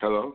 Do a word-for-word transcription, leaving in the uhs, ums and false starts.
Hello?